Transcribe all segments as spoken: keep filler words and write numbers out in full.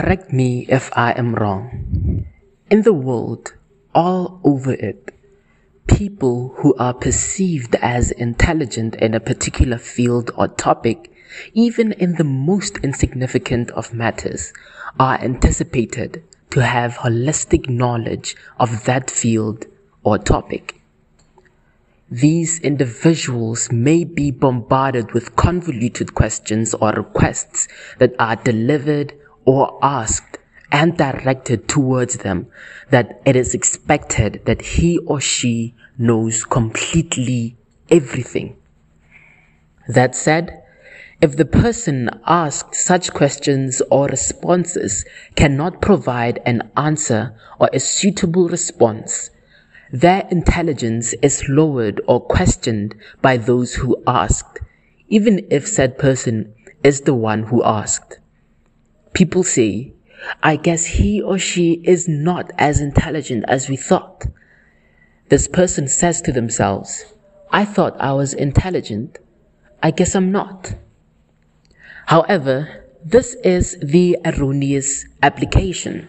Correct me if I am wrong. In the world, all over it, people who are perceived as intelligent in a particular field or topic, even in the most insignificant of matters, are anticipated to have holistic knowledge of that field or topic. These individuals may be bombarded with convoluted questions or requests that are delivered or asked and directed towards them that it is expected that he or she knows completely everything. That said, if the person asked such questions or responses cannot provide an answer or a suitable response, their intelligence is lowered or questioned by those who asked, even if said person is the one who asked. People say, "I guess he or she is not as intelligent as we thought." This person says to themselves, "I thought I was intelligent. I guess I'm not." However, this is the erroneous application.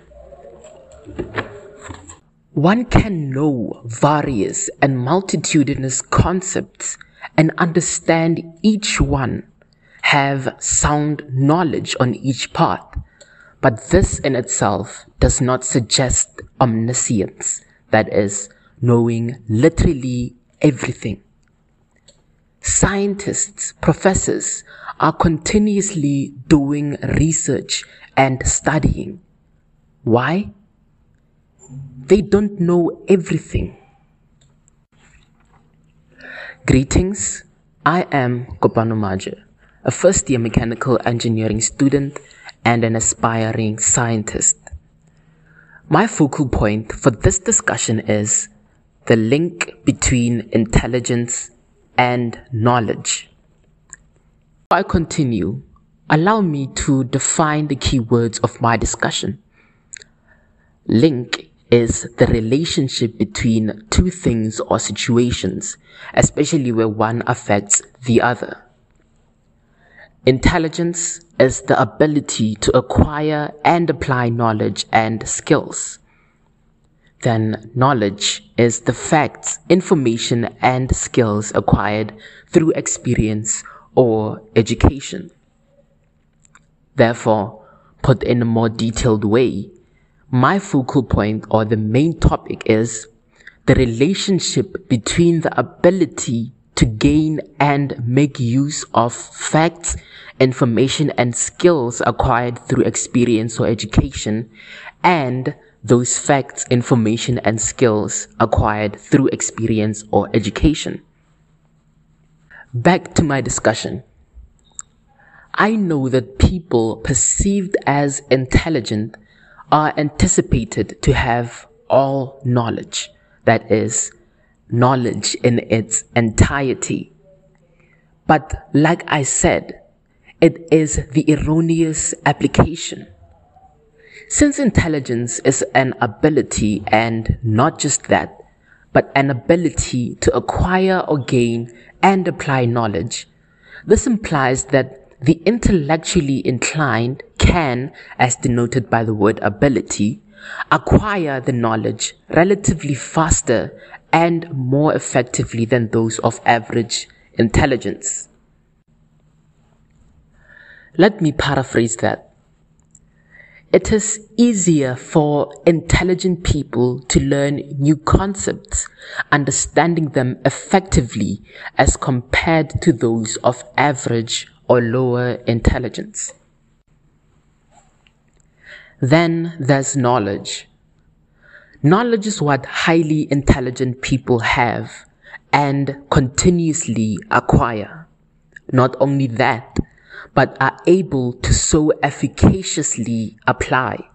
One can know various and multitudinous concepts and understand each one, have sound knowledge on each part, but this in itself does not suggest omniscience, that is, knowing literally everything. Scientists, professors are continuously doing research and studying. Why? They don't know everything. Greetings, I am Kopano Maje, a first-year mechanical engineering student and an aspiring scientist. My focal point for this discussion is the link between intelligence and knowledge. Before I continue, allow me to define the key words of my discussion. Link is the relationship between two things or situations, especially where one affects the other. Intelligence is the ability to acquire and apply knowledge and skills. Then knowledge is the facts, information, and skills acquired through experience or education. Therefore, put in a more detailed way, my focal point or the main topic is the relationship between the ability to gain and make use of facts, information, and skills acquired through experience or education, and those facts, information, and skills acquired through experience or education. Back to my discussion. I know that people perceived as intelligent are anticipated to have all knowledge, that is, knowledge in its entirety. But like I said, it is the erroneous application. Since intelligence is an ability, and not just that, but an ability to acquire or gain and apply knowledge, this implies that the intellectually inclined can, as denoted by the word ability, acquire the knowledge relatively faster and more effectively than those of average intelligence. Let me paraphrase that. It is easier for intelligent people to learn new concepts, understanding them effectively, as compared to those of average or lower intelligence. Then there's knowledge. Knowledge is what highly intelligent people have and continuously acquire. Not only that, but are able to so efficaciously apply.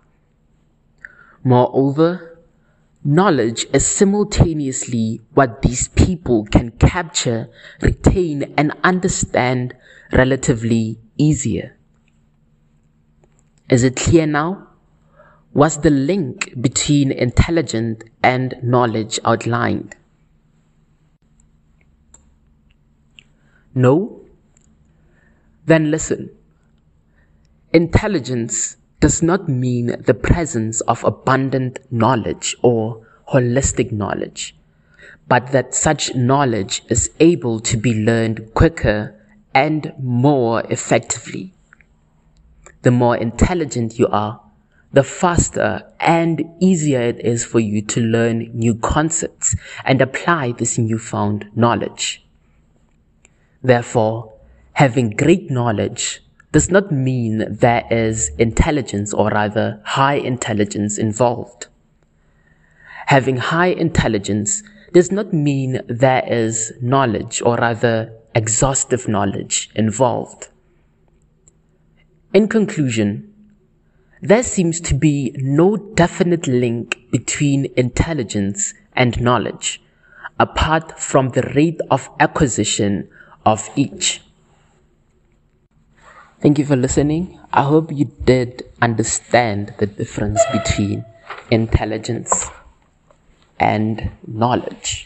Moreover, knowledge is simultaneously what these people can capture, retain, and understand relatively easier. Is it clear now? Was the link between intelligence and knowledge outlined? No? Then listen. Intelligence does not mean the presence of abundant knowledge or holistic knowledge, but that such knowledge is able to be learned quicker and more effectively. The more intelligent you are, the faster and easier it is for you to learn new concepts and apply this newfound knowledge. Therefore, having great knowledge does not mean there is intelligence, or rather high intelligence, involved. Having high intelligence does not mean there is knowledge, or rather exhaustive knowledge, involved. In conclusion, there seems to be no definite link between intelligence and knowledge, apart from the rate of acquisition of each. Thank you for listening. I hope you did understand the difference between intelligence and knowledge.